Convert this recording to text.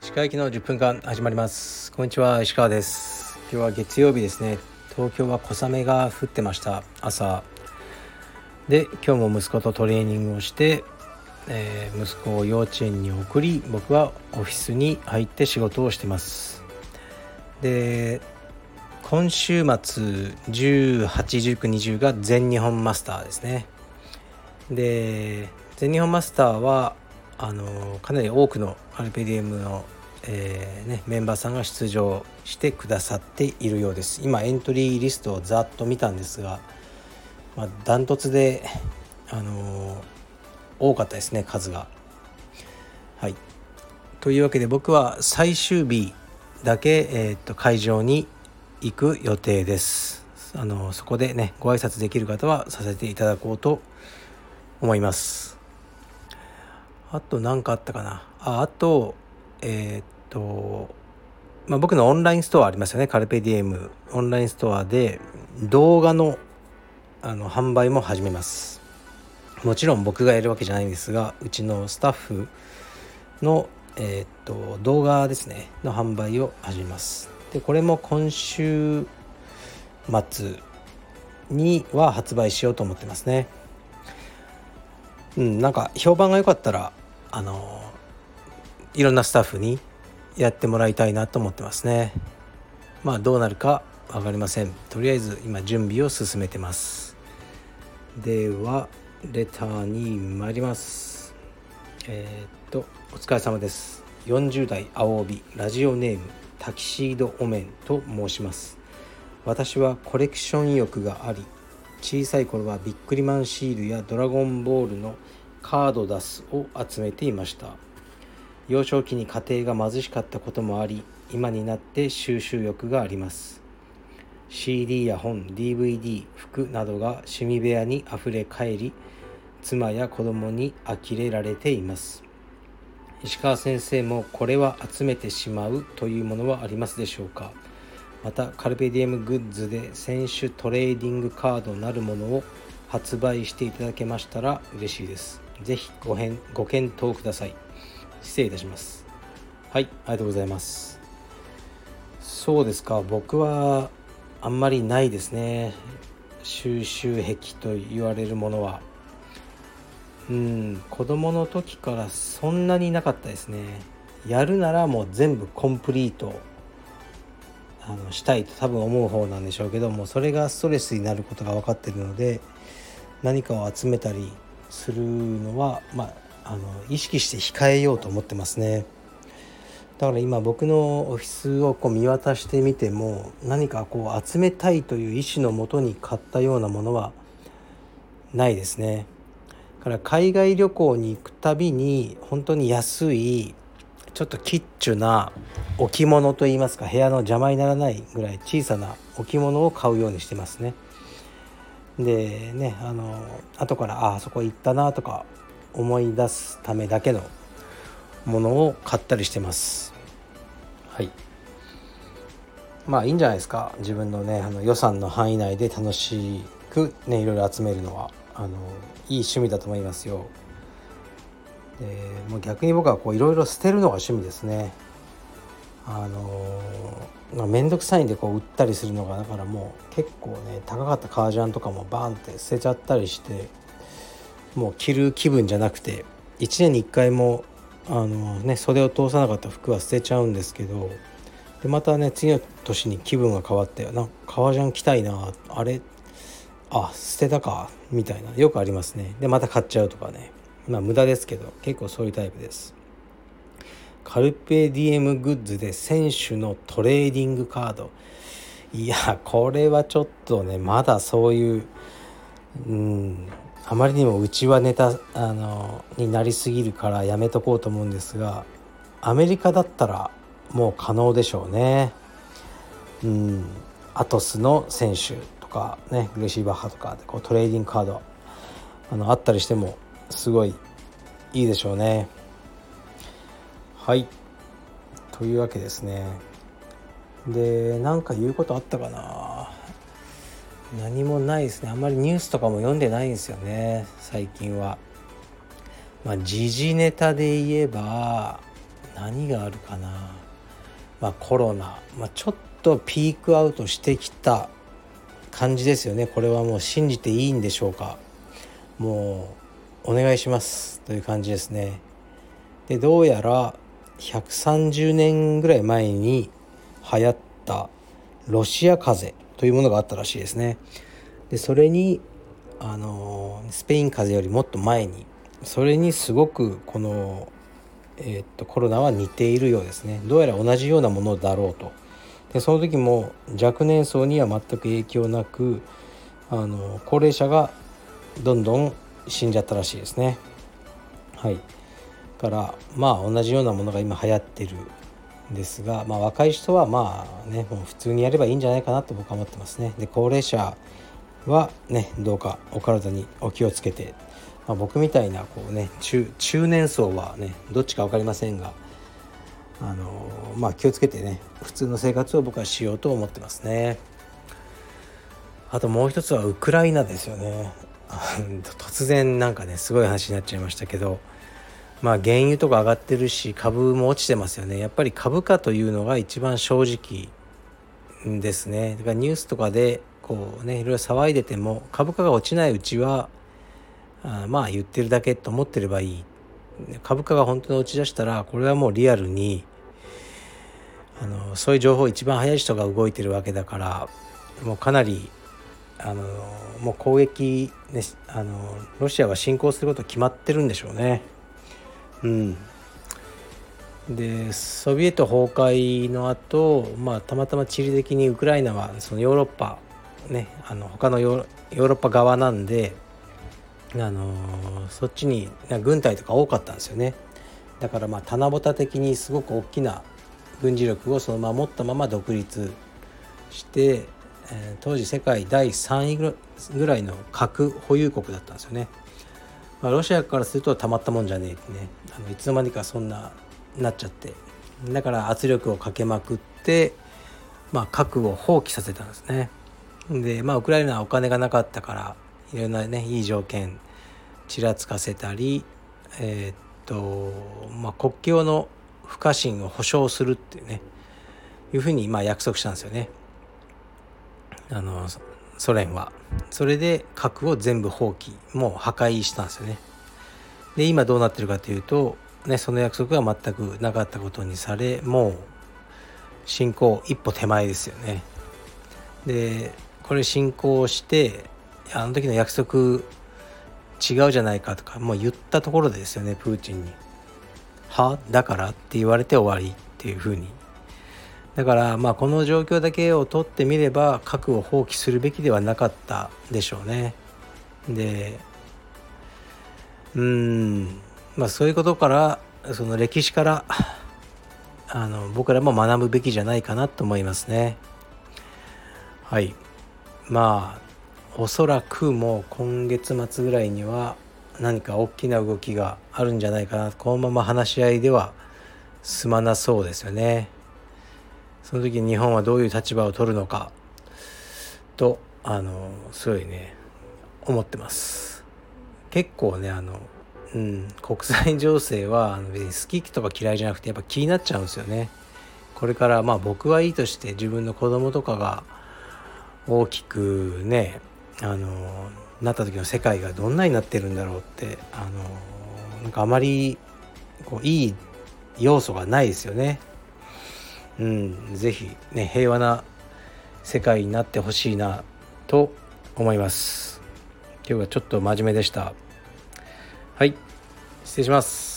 石川行きの10分間始まります。こんにちは、石川です。今日は月曜日ですね。東京は小雨が降ってました、朝で。今日も息子とトレーニングをして、息子を幼稚園に送り、僕はオフィスに入って仕事をしてます。で、今週末18、19、20が全日本マスターですね。で、全日本マスターはかなり多くのアルペディエムの、メンバーさんが出場してくださっているようです。今エントリーリストをざっと見たんですが、ダントツで、多かったですね、数が。はい、というわけで僕は最終日だけ、会場に行く予定です。そこでね、ご挨拶できる方はさせていただこうと思います。あと何かあったかな。あと、僕のオンラインストアありますよね、カルペディエムオンラインストアで動画の、販売も始めます。もちろん僕がやるわけじゃないんですが、うちのスタッフの、動画ですねの販売を始めます。で、これも今週末には発売しようと思ってますね。なんか評判が良かったらいろんなスタッフにやってもらいたいなと思ってますね。どうなるか分かりません。とりあえず今準備を進めてます。ではレターに参ります。お疲れ様です。40代青帯、ラジオネームタキシードお面と申します。私はコレクション欲があり、小さい頃はビックリマンシールやドラゴンボールのカードダスを集めていました。幼少期に家庭が貧しかったこともあり、今になって収集欲があります。 CD や本、DVD、服などが趣味部屋にあふれ返り、妻や子供に呆れられています。石川先生もこれは集めてしまうというものはありますでしょうか。またカルペディエムグッズで選手トレーディングカードなるものを発売していただけましたら嬉しいです。ぜひご検討ください。失礼いたします。はい、ありがとうございます。そうですか、僕はあんまりないですね、収集癖と言われるものは。子供の時からそんなになかったですね。やるならもう全部コンプリートしたいと多分思う方なんでしょうけども、それがストレスになることが分かっているので、何かを集めたりするのは、意識して控えようと思ってますね。だから今僕のオフィスをこう見渡してみても、何かこう集めたいという意思のもとに買ったようなものはないですね。から海外旅行に行くたびに、本当に安いちょっとキッチュな置物といいますか、部屋の邪魔にならないぐらい小さな置物を買うようにしてますね。でね、後からあそこ行ったなとか思い出すためだけのものを買ったりしてます。はい、いいんじゃないですか。自分のね、予算の範囲内で楽しくね、いろいろ集めるのは、いい趣味だと思いますよ。でもう逆に僕はこういろいろ捨てるのが趣味ですね。面倒くさいんで売ったりするのが、だからもう結構ね、高かった革ジャンとかもバーンって捨てちゃったりして、もう着る気分じゃなくて、1年に1回も袖を通さなかった服は捨てちゃうんですけど、でまたね、次の年に気分が変わって、なんか革ジャン着たいな、捨てたかみたいな、よくありますね。でまた買っちゃうとかね、無駄ですけど、結構そういうタイプです。カルペディエムグッズで選手のトレーディングカード、いやこれはちょっとね、まだそういうあまりにもうちはネタになりすぎるからやめとこうと思うんですが、アメリカだったらもう可能でしょうね。アトスの選手とかね、グレシーバッハとかでトレーディングカードあったりしてもすごいいいでしょうね。はい、というわけですね。で、なんか言うことあったかな。何もないですね。あんまりニュースとかも読んでないんですよね、最近は。時事ネタで言えば何があるかな。コロナ、ちょっとピークアウトしてきた感じですよね。これはもう信じていいんでしょうか。もうお願いしますという感じですね。で、どうやら130年ぐらい前に流行ったロシア風邪というものがあったらしいですね。で、それにスペイン風邪よりもっと前に、それにすごくこの、コロナは似ているようですね。どうやら同じようなものだろうと。で、その時も若年層には全く影響なく、高齢者がどんどん死んじゃったらしいですね。はい。だから同じようなものが今流行ってるんですが、若い人はもう普通にやればいいんじゃないかなと僕は思ってますね。で、高齢者はどうかお体にお気をつけて、僕みたいな中年層はどっちか分かりませんが、気をつけて普通の生活を僕はしようと思ってますね。あともう一つはウクライナですよね。突然すごい話になっちゃいましたけど、原油とか上がってるし株も落ちてますよね。やっぱり株価というのが一番正直ですね。だからニュースとかでいろいろ騒いでても株価が落ちないうちは言ってるだけと思ってればいい。株価が本当に落ち出したら、これはもうリアルにそういう情報一番早い人が動いてるわけだから、もうかなりもう攻撃、ロシアは侵攻すること決まってるんでしょうね。で、ソビエト崩壊の後、たまたま地理的にウクライナはそのヨーロッパ、他のヨーロッパ側なんで、そっちに軍隊とか多かったんですよね。だから棚ぼた的にすごく大きな軍事力をそのまま持ったまま独立して、当時世界第3位ぐらいの核保有国だったんですよね。ロシアからするとたまったもんじゃねえっていつの間にかそんななっちゃって、だから圧力をかけまくって、核を放棄させたんですね。で、ウクライナはお金がなかったからいろんなねいい条件ちらつかせたり、国境の不可侵を保証するっていうふうに約束したんですよね。ソ連はそれで核を全部放棄、もう破壊したんですよね。で、今どうなってるかというと、その約束が全くなかったことにされ、もう侵攻一歩手前ですよね。で、これ侵攻してあの時の約束違うじゃないかとかもう言ったところでですよね、プーチンに。だからって言われて終わりっていうふうに。だからこの状況だけを取ってみれば核を放棄するべきではなかったでしょうね。で、そういうことから、その歴史から僕らも学ぶべきじゃないかなと思いますね。はい。おそらくもう今月末ぐらいには何か大きな動きがあるんじゃないかな。このまま話し合いでは済まなそうですよね。その時に日本はどういう立場を取るのかとすごい思ってます。結構国際情勢は別に好きとか嫌いじゃなくてやっぱ気になっちゃうんですよね。これから僕はいいとして、自分の子供とかが大きくなった時の世界がどんなになってるんだろうって、あまりいい要素がないですよね。ぜひ平和な世界になってほしいなと思います。今日はちょっと真面目でした。はい、失礼します。